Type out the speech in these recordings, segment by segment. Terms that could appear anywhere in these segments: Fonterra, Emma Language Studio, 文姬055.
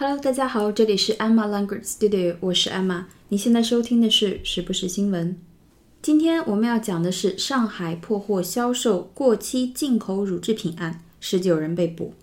Hello， 大家好，这里是 Emma Language Studio， 我是 Emma。你现在收听的是时不时新闻。今天我们要讲的是上海破获销售过期进口乳制品案，19人被捕。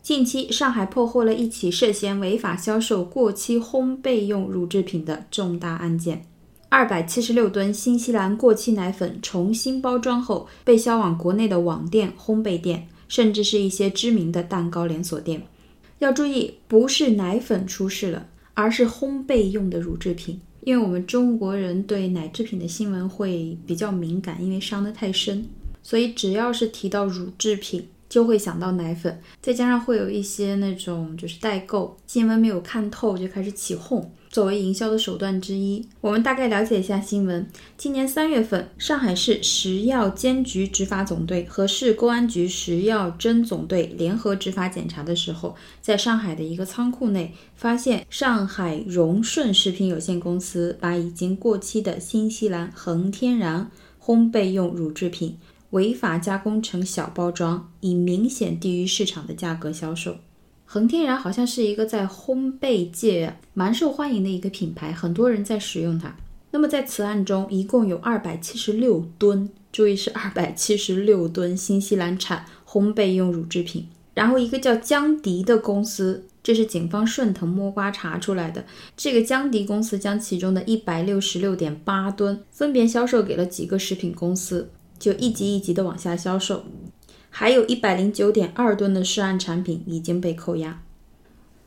近期，上海破获了一起涉嫌违法销售过期烘焙用乳制品的重大案件。276吨新西兰过期奶粉重新包装后被销往国内的网店、烘焙店，甚至是一些知名的蛋糕连锁店。要注意，不是奶粉出事了，而是烘焙用的乳制品。因为我们中国人对奶制品的新闻会比较敏感，因为伤得太深，所以只要是提到乳制品就会想到奶粉，再加上会有一些那种就是代购新闻没有看透就开始起哄，作为营销的手段之一。我们大概了解一下新闻。今年3月份，上海市食药监局执法总队和市公安局食药侦总队联合执法检查的时候，在上海的一个仓库内发现上海荣顺食品有限公司把已经过期的新西兰恒天然烘焙用乳制品违法加工成小包装，以明显低于市场的价格销售。恒天然好像是一个在烘焙界蛮受欢迎的一个品牌，很多人在使用它。那么在此案中，一共有276吨，注意是276吨新西兰产烘焙用乳制品。然后一个叫江迪的公司，这是警方顺藤摸瓜查出来的，这个江迪公司将其中的 166.8 吨分别销售给了几个食品公司，就一级一级的往下销售。还有 109.2 吨的涉案产品已经被扣押。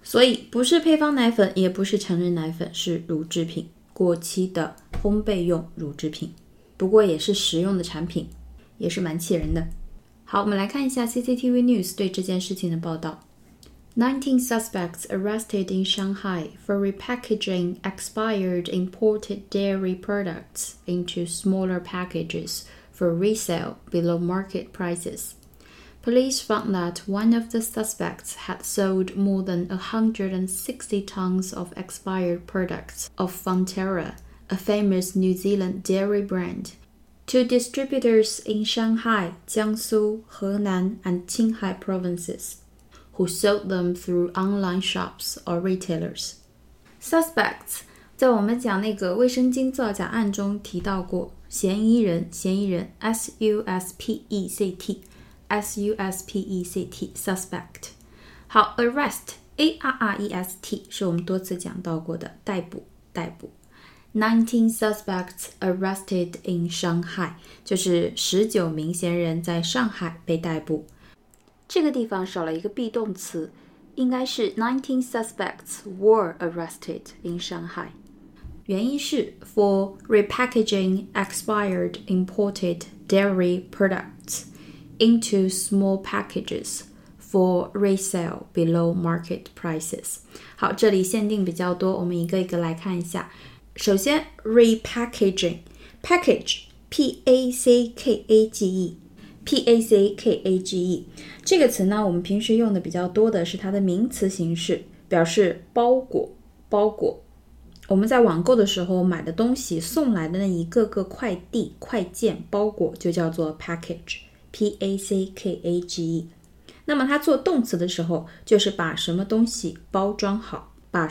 所以不是配方奶粉，也不是成人奶粉，是乳制品，过期的烘焙用乳制品，不过也是食用的产品，也是蛮气人的。好，我们来看一下 CCTV News 对这件事情的报道。19 suspects arrested in Shanghai for repackaging expired imported dairy products into smaller packages for resale below market prices. Police found that one of the suspects had sold more than 160 tons of expired products of Fonterra, a famous New Zealand dairy brand, to distributors in Shanghai, Jiangsu, Henan, and Qinghai provinces, who sold them through online shops or retailers. Suspects, 在我们讲那个卫生巾造假案中提到过，嫌疑人 suspect, suspect。 好， arrest, arrest 是我们多次讲到过的逮捕。19 suspects arrested in Shanghai， 就是19名嫌疑人在上海被逮捕。这个地方少了一个 be 动词，应该是19 suspects were arrested in Shanghai。 原因是 for repackaging expired imported dairy products into small packages for resale below market prices。 好，这里限定比较多，我们一个一个来看一下。首先 repackaging， package P-A-C-K-A-G-E P-A-C-K-A-G-E 这个词呢，我们平时用的比较多的是它的名词形式，表示包裹。我们在网购的时候买的东西送来的那一个个快递、快件、包裹就叫做 package P-A-C-K-A-G-E。 那么它做动词的时候就是把什么东西包装好，那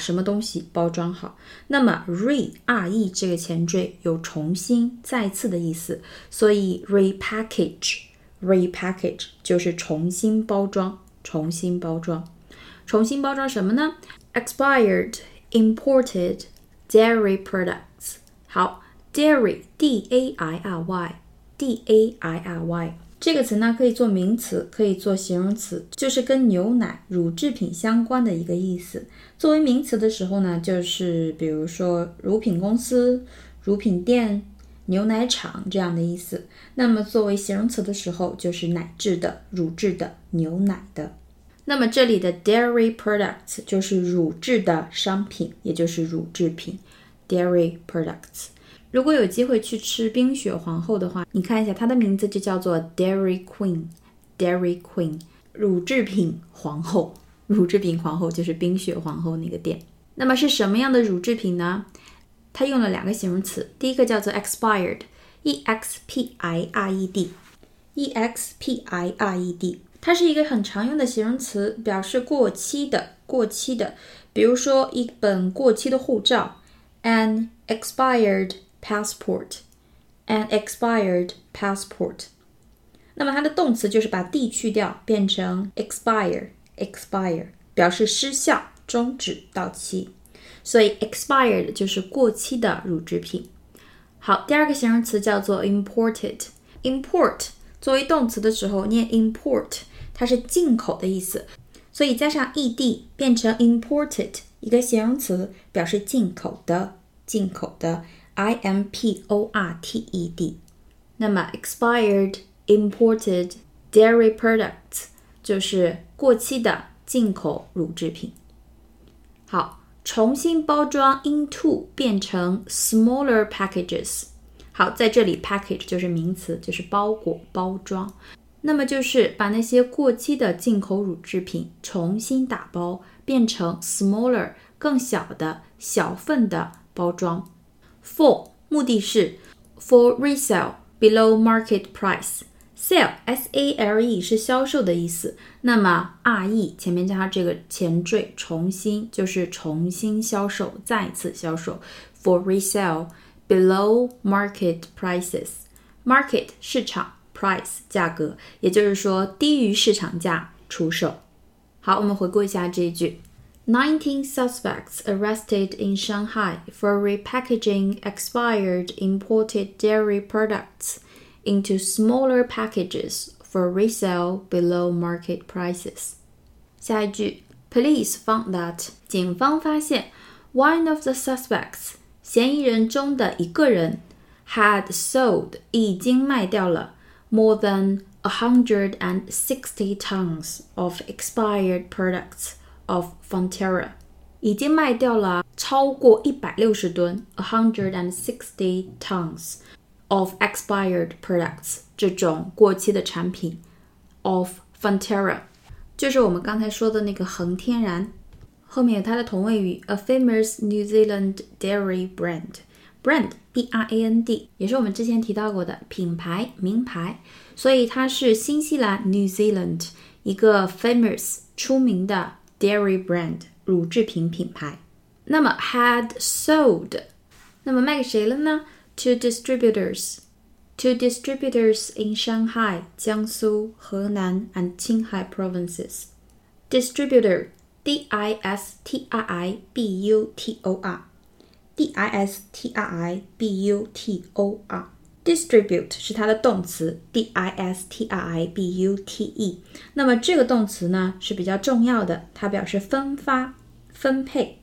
么 re re 这个前缀有重新、再次的意思，所以 repackage 就是重新包装什么呢？ expired imported dairy products。 好， dairy D-A-I-R-Y 这个词呢，可以做名词，可以做形容词，就是跟牛奶、乳制品相关的一个意思。作为名词的时候呢，就是比如说乳品公司、乳品店、牛奶厂这样的意思。那么作为形容词的时候，就是奶制的、乳制的、牛奶的。那么这里的 dairy products 就是乳制的商品，也就是乳制品 dairy products。如果有机会去吃冰雪皇后的话，你看一下它的名字就叫做 Dairy Queen， 乳制品皇后就是冰雪皇后那个店。那么是什么样的乳制品呢？它用了2个形容词，第一个叫做 expired E-X-P-I-R-E-D， 它是一个很常用的形容词，表示过期的、过期的，比如说一本过期的护照 ，an expired passport。An expired passport。 那么它的动词就是把 d 去掉，变成 expire。 expire 表示失效、终止、到期，所以 expired 就是过期的乳制品。好，第二个形容词叫做 imported。 import 作为动词的时候念 import， 它是进口的意思，所以加上 ed 变成 imported 一个形容词，表示进口的，进口的imported。 那么 expired imported dairy products 就是过期的进口乳制品。好，重新包装 into 变成 smaller packages。 好，在这里 package 就是名词，就是包裹、包装，那么就是把那些过期的进口乳制品重新打包，变成 smaller 更小的、小份的包装。For 目的是 for resale below market price。 Sale S-A-L-E 是销售的意思，那么 R-E 前面加上这个前缀重新，就是重新销售，再次销售。 For resale below market prices。 Market 市场， price 价格，也就是说低于市场价出售。好，我们回顾一下这一句。19 suspects arrested in Shanghai for repackaging expired imported dairy products into smaller packages for resale below market prices. 下一句 Police found that 警方发现 one of the suspects 嫌疑人中的一个人 had sold 已经卖掉了 more than 160 tons of expired products.Of Fonterra 已经卖掉了超过160吨160 tons of expired products 这种过期的产品 of Fonterra 就是我们刚才说的那个恒天然，后面有它的同位语 a famous New Zealand dairy brand。 brand B-R-A-N-D 也是我们之前提到过的品牌、名牌，所以它是新西兰 New Zealand 一个 famous 出名的dairy brand 乳制品品牌。那么 had sold 那么卖给谁了呢？ to distributors in Shanghai 江苏、河南 and 青海 provinces。 distributor D-I-S-T-R-I-B-U-T-O-R D-I-S-T-R-I-B-U-T-O-R distribute 是它的动词 D-I-S-T-R-I-B-U-T-E。 那么这个动词呢是比较重要的，它表示分发、分配、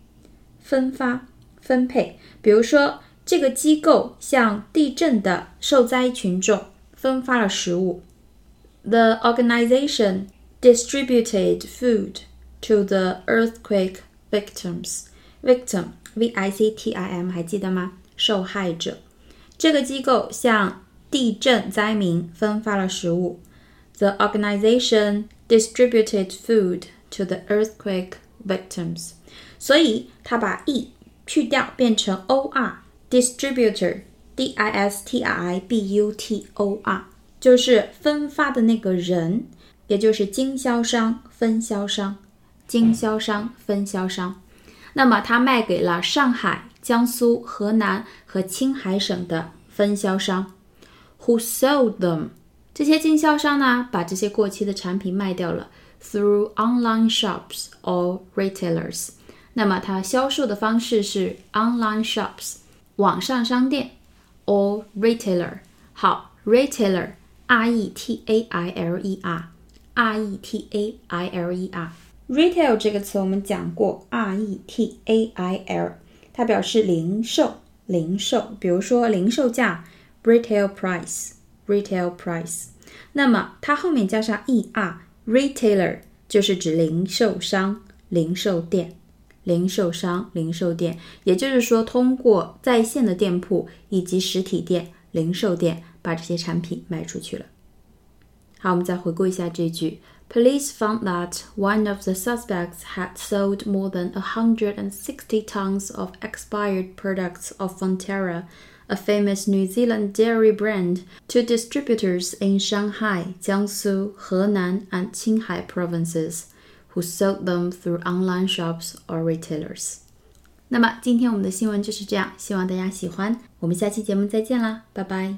分发、分配。比如说这个机构向地震的受灾群众分发了食物。 The organization distributed food to the earthquake victims. Victim V-I-C-T-I-M 还记得吗？受害者。这个机构向地震灾民分发了食物。 The organization distributed food to the earthquake victims. 所以它把 E 去掉变成 OR distributor D-I-S-T-R-I-B-U-T-O-R 就是分发的那个人，也就是经销商、分销商，经销商、分销商。那么它卖给了上海、江苏、河南和青海省的分销商 who sold them 这些经销商呢把这些过期的产品卖掉了 through online shops or retailers。 那么它销售的方式是 online shops 网上商店 or retailer。 好， retailer R-E-T-A-I-L-E-R R-E-T-A-I-L-E-R retail 这个词我们讲过 R-E-T-A-I-L，它表示零售，零售，比如说零售价 retail price retail price。 那么它后面加上 er retailer 就是指零售商、零售店，零售商、零售店，也就是说通过在线的店铺以及实体店、零售店把这些产品卖出去了。好，我们再回顾一下这句。Police found that one of the suspects had sold more than 160 tons of expired products of Fonterra, a famous New Zealand dairy brand, to distributors in Shanghai, Jiangsu, Henan, and Qinghai provinces, who sold them through online shops or retailers. 那么今天我们的新闻就是这样，希望大家喜欢，我们下期节目再见啦，拜拜。